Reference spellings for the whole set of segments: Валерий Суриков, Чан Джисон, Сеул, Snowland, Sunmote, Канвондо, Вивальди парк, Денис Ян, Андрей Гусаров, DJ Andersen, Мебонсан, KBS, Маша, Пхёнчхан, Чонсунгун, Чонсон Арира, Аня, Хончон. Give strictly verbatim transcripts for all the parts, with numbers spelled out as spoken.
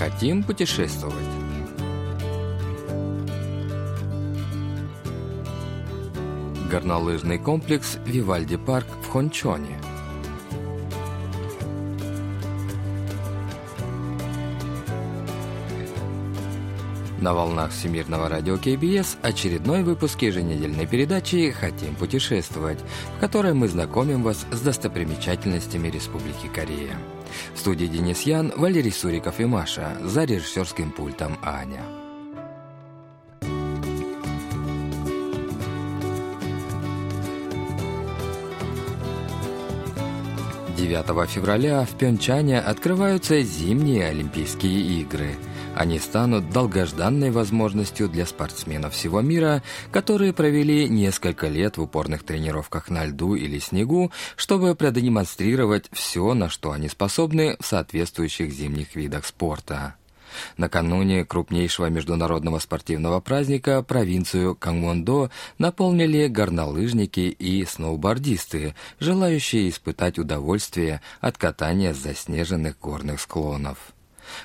Хотим путешествовать? Горнолыжный комплекс «Вивальди парк» в Хончоне. На волнах Всемирного радио кей би эс очередной выпуск еженедельной передачи «Хотим путешествовать», в которой мы знакомим вас с достопримечательностями Республики Корея. В студии Денис Ян, Валерий Суриков и Маша, за режиссерским пультом Аня. девятого февраля в Пхёнчхане открываются зимние Олимпийские игры. Они станут долгожданной возможностью для спортсменов всего мира, которые провели несколько лет в упорных тренировках на льду или снегу, чтобы продемонстрировать все, на что они способны в соответствующих зимних видах спорта. Накануне крупнейшего международного спортивного праздника провинцию Канвондо наполнили горнолыжники и сноубордисты, желающие испытать удовольствие от катания с заснеженных горных склонов.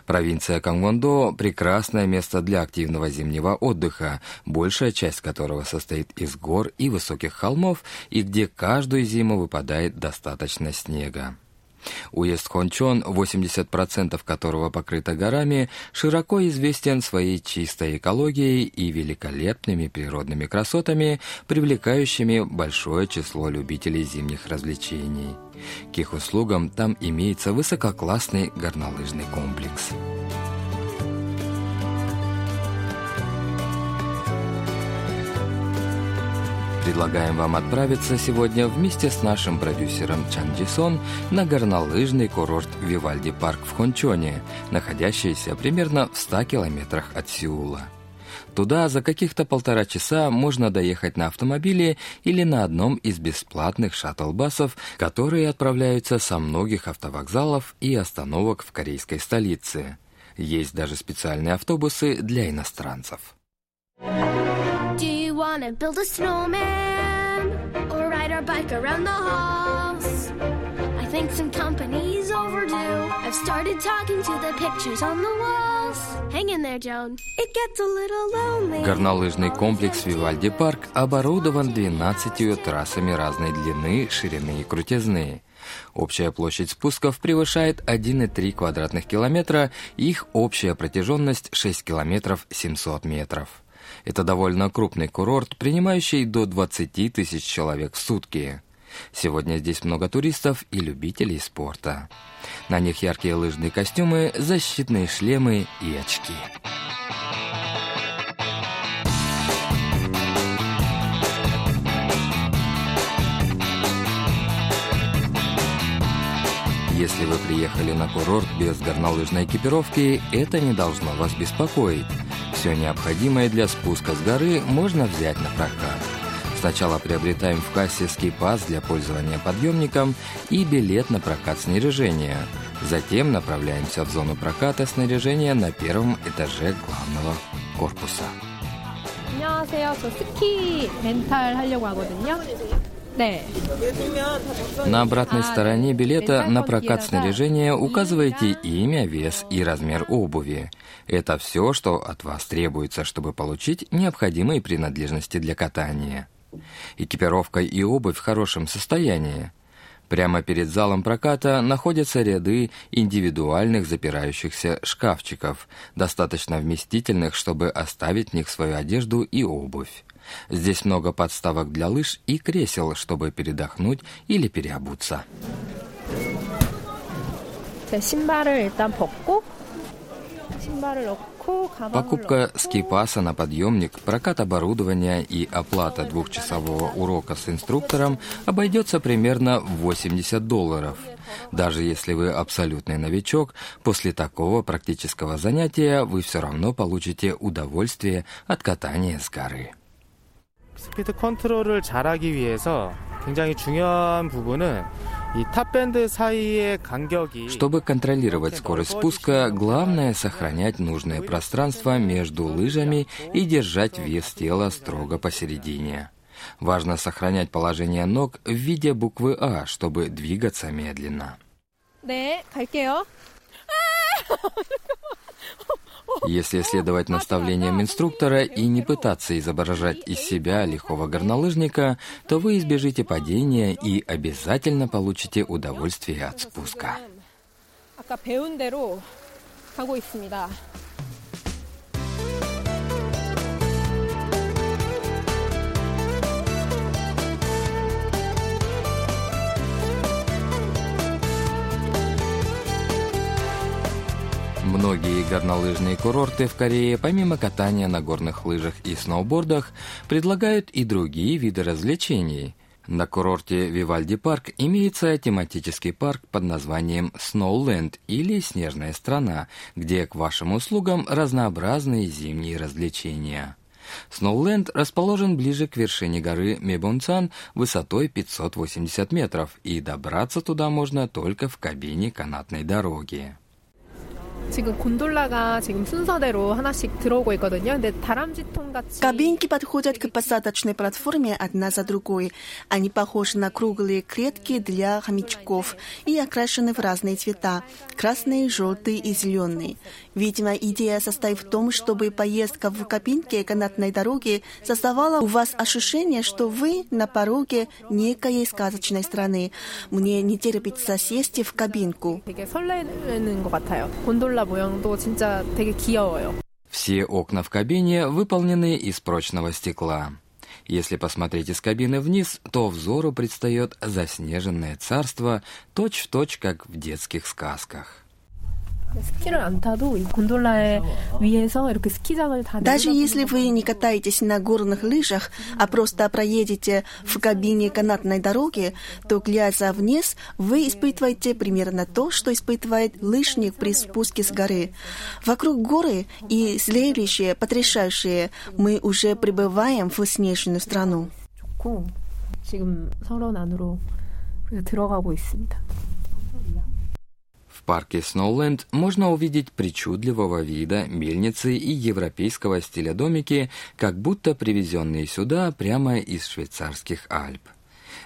Провинция Канвондо – прекрасное место для активного зимнего отдыха, большая часть которого состоит из гор и высоких холмов, и где каждую зиму выпадает достаточно снега. Уезд Хончон, восемьдесят процентов которого покрыто горами, широко известен своей чистой экологией и великолепными природными красотами, привлекающими большое число любителей зимних развлечений. К их услугам там имеется высококлассный горнолыжный комплекс. Предлагаем вам отправиться сегодня вместе с нашим продюсером Чан Джисон на горнолыжный курорт Вивальди парк в Хончоне, находящийся примерно в ста километрах от Сеула. Туда за каких-то полтора часа можно доехать на автомобиле или на одном из бесплатных шаттл-басов, которые отправляются со многих автовокзалов и остановок в корейской столице. Есть даже специальные автобусы для иностранцев. Wanna build a snowman or ride our bike around the halls? I think some company's overdue. I've started talking to the pictures on the walls. Hang in there, Joan. It gets a little lonely. Горнолыжный комплекс Вивальди парк оборудован двенадцатью трассами разной длины, ширины и крутизны. Общая площадь спусков превышает один и три квадратных километра, их общая протяженность шесть километров семьсот метров. Это довольно крупный курорт, принимающий до двадцати тысяч человек в сутки. Сегодня здесь много туристов и любителей спорта. На них яркие лыжные костюмы, защитные шлемы и очки. Если вы приехали на курорт без горнолыжной экипировки, это не должно вас беспокоить. Все необходимое для спуска с горы можно взять на прокат. Сначала приобретаем в кассе ски-пас для пользования подъемником и билет на прокат снаряжения. Затем направляемся в зону проката снаряжения на первом этаже главного корпуса. На обратной стороне билета на прокат снаряжения указывайте имя, вес и размер обуви. Это все, что от вас требуется, чтобы получить необходимые принадлежности для катания. Экипировка и обувь в хорошем состоянии. Прямо перед залом проката находятся ряды индивидуальных запирающихся шкафчиков, достаточно вместительных, чтобы оставить в них свою одежду и обувь. Здесь много подставок для лыж и кресел, чтобы передохнуть или переобуться. Покупка ски-паса на подъемник, прокат оборудования и оплата двухчасового урока с инструктором обойдется примерно в восемьдесят долларов. Даже если вы абсолютный новичок, после такого практического занятия вы все равно получите удовольствие от катания с горы. 스피드 컨트롤을 잘하기 위해서 굉장히 중요한 부분은 Чтобы контролировать скорость спуска, главное сохранять нужное пространство между лыжами и держать вес тела строго посередине. Важно сохранять положение ног в виде буквы А, чтобы двигаться медленно. 네, 갈게요. Если следовать наставлениям инструктора и не пытаться изображать из себя лихого горнолыжника, то вы избежите падения и обязательно получите удовольствие от спуска. Многие горнолыжные курорты в Корее, помимо катания на горных лыжах и сноубордах, предлагают и другие виды развлечений. На курорте Вивальди парк имеется тематический парк под названием Snowland или Снежная страна, где к вашим услугам разнообразные зимние развлечения. Snowland расположен ближе к вершине горы Мебонсан высотой пятьсот восемьдесят метров, и добраться туда можно только в кабине канатной дороги. Кабинки подходят к посадочной платформе одна за другой. Они похожи на круглые клетки для хомячков и окрашены в разные цвета – красный, желтый и зеленый. Видимо, идея состоит в том, чтобы поездка в кабинке канатной дороги создавала у вас ощущение, что вы на пороге некой сказочной страны. Мне не терпится сесть в кабинку. Все окна в кабине выполнены из прочного стекла. Если посмотреть из кабины вниз, то взору предстает заснеженное царство, точь-в-точь, как в детских сказках. Даже если вы не катаетесь на горных лыжах, а просто проедете в кабине канатной дороги, то, глядя вниз, вы испытываете примерно то, что испытывает лыжник при спуске с горы. Вокруг горы и зрелище потрясающее. Мы уже прибываем в снежную страну. В парке Snowland можно увидеть причудливого вида мельницы и европейского стиля домики, как будто привезенные сюда прямо из швейцарских Альп.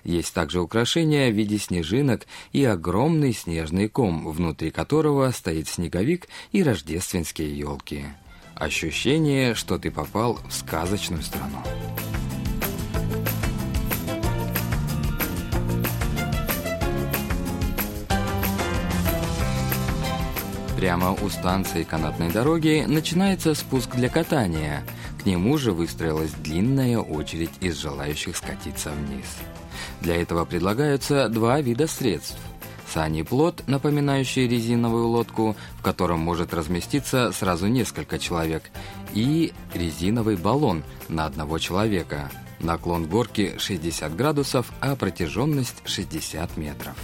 Есть также украшения в виде снежинок и огромный снежный ком, внутри которого стоит снеговик и рождественские елки. Ощущение, что ты попал в сказочную страну. Прямо у станции канатной дороги начинается спуск для катания. К нему же выстроилась длинная очередь из желающих скатиться вниз. Для этого предлагаются два вида средств. Сани-плот, напоминающий резиновую лодку, в котором может разместиться сразу несколько человек, и резиновый баллон на одного человека. Наклон горки шестьдесят градусов, а протяженность шестьдесят метров.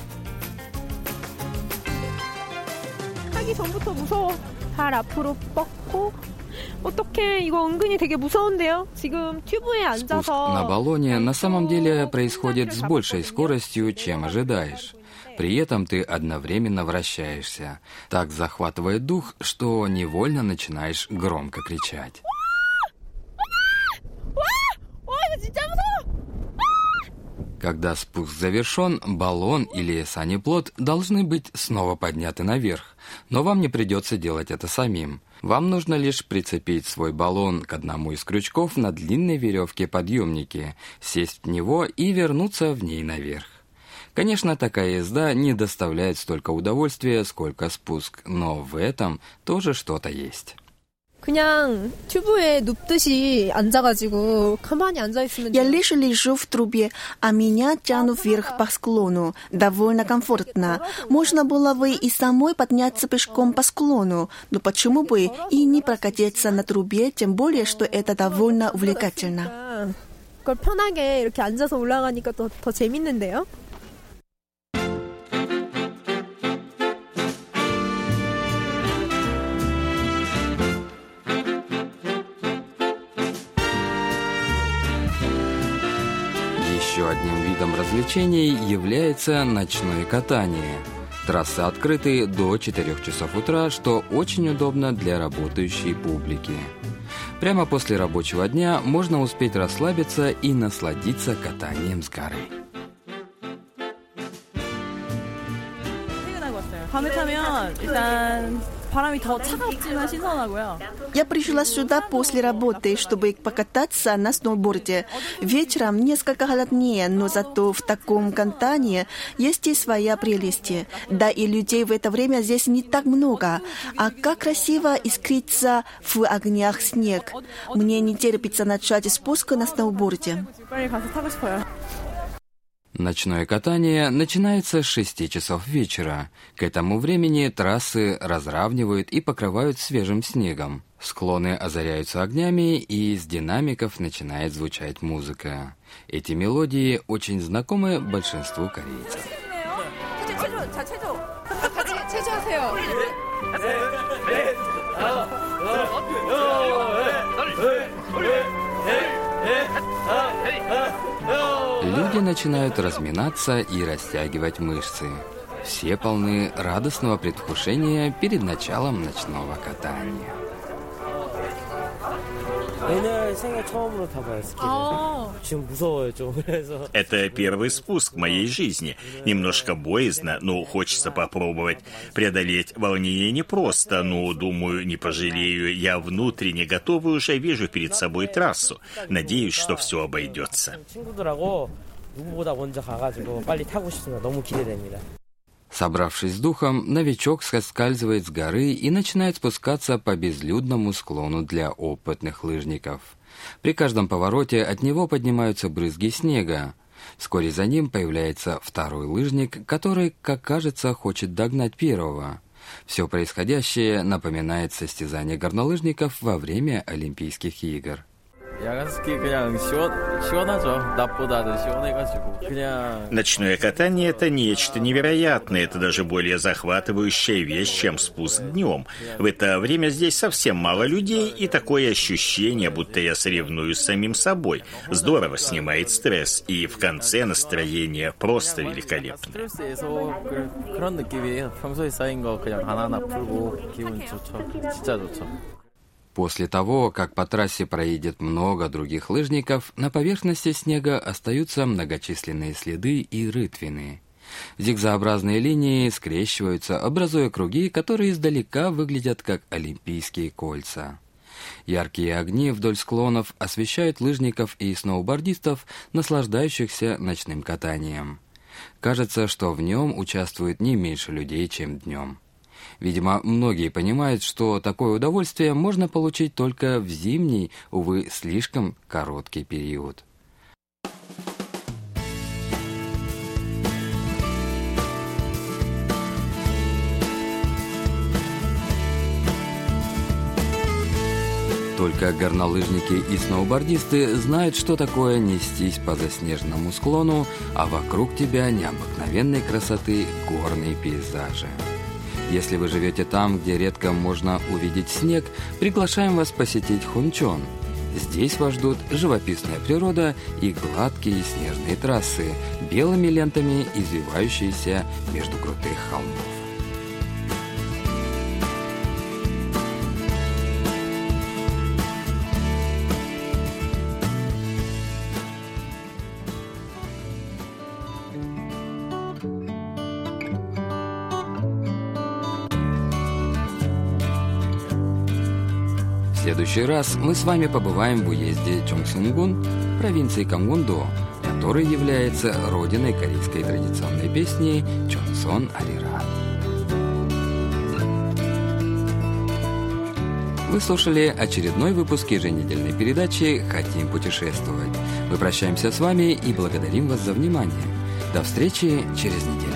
Спуск на баллоне на самом деле происходит с большей скоростью, чем ожидаешь. При этом ты одновременно вращаешься. Так захватывает дух, что невольно начинаешь громко кричать. Когда спуск завершен, баллон или санеплот должны быть снова подняты наверх. Но вам не придется делать это самим. Вам нужно лишь прицепить свой баллон к одному из крючков на длинной веревке-подъемнике, сесть в него и вернуться в ней наверх. Конечно, такая езда не доставляет столько удовольствия, сколько спуск, но в этом тоже что-то есть. Я лишь лежу в трубе, а меня тянут вверх по склону. Довольно комфортно. Можно было бы и самой подняться пешком по склону, но почему бы и не прокатиться на трубе, тем более, что это довольно увлекательно. Еще одним видом развлечений является ночное катание. Трассы открыты до четырёх часов утра, что очень удобно для работающей публики. Прямо после рабочего дня можно успеть расслабиться и насладиться катанием с горы. Я пришла сюда после работы, чтобы покататься на сноуборде. Вечером несколько холоднее, но зато в таком катании есть и своя прелесть. Да и людей в это время здесь не так много. А как красиво искрится в огнях снег. Мне не терпится начать спуск на сноуборде. Ночное катание начинается с шести часов вечера. К этому времени трассы разравнивают и покрывают свежим снегом. Склоны озаряются огнями, и из динамиков начинает звучать музыка. Эти мелодии очень знакомы большинству корейцев. Люди начинают разминаться и растягивать мышцы. Все полны радостного предвкушения перед началом ночного катания. Это первый спуск в моей жизни. Немножко боязно, но хочется попробовать. Преодолеть волнение непросто, но, думаю, не пожалею. Я внутренне готов и уже вижу перед собой трассу. Надеюсь, что все обойдется. Собравшись с духом, новичок соскальзывает с горы и начинает спускаться по безлюдному склону для опытных лыжников. При каждом повороте от него поднимаются брызги снега. Вскоре за ним появляется второй лыжник, который, как кажется, хочет догнать первого. Все происходящее напоминает состязание горнолыжников во время Олимпийских игр. Ночное катание – это нечто невероятное. Это даже более захватывающая вещь, чем спуск днем. В это время здесь совсем мало людей, и такое ощущение, будто я соревнуюсь с самим собой. Здорово снимает стресс, и в конце настроение просто великолепное. После того, как по трассе проедет много других лыжников, на поверхности снега остаются многочисленные следы и рытвины. Зигзообразные линии скрещиваются, образуя круги, которые издалека выглядят как олимпийские кольца. Яркие огни вдоль склонов освещают лыжников и сноубордистов, наслаждающихся ночным катанием. Кажется, что в нем участвует не меньше людей, чем днем. Видимо, многие понимают, что такое удовольствие можно получить только в зимний, увы, слишком короткий период. Только горнолыжники и сноубордисты знают, что такое нестись по заснеженному склону, а вокруг тебя необыкновенной красоты горные пейзажи. Если вы живете там, где редко можно увидеть снег, приглашаем вас посетить Хончон. Здесь вас ждут живописная природа и гладкие снежные трассы, белыми лентами извивающиеся между крутых холмов. В следующий раз мы с вами побываем в уезде Чонсунгун, провинции Канвондо, который является родиной корейской традиционной песни «Чонсон Арира». Вы слушали очередной выпуск еженедельной передачи «Хотим путешествовать». Мы прощаемся с вами и благодарим вас за внимание. До встречи через неделю.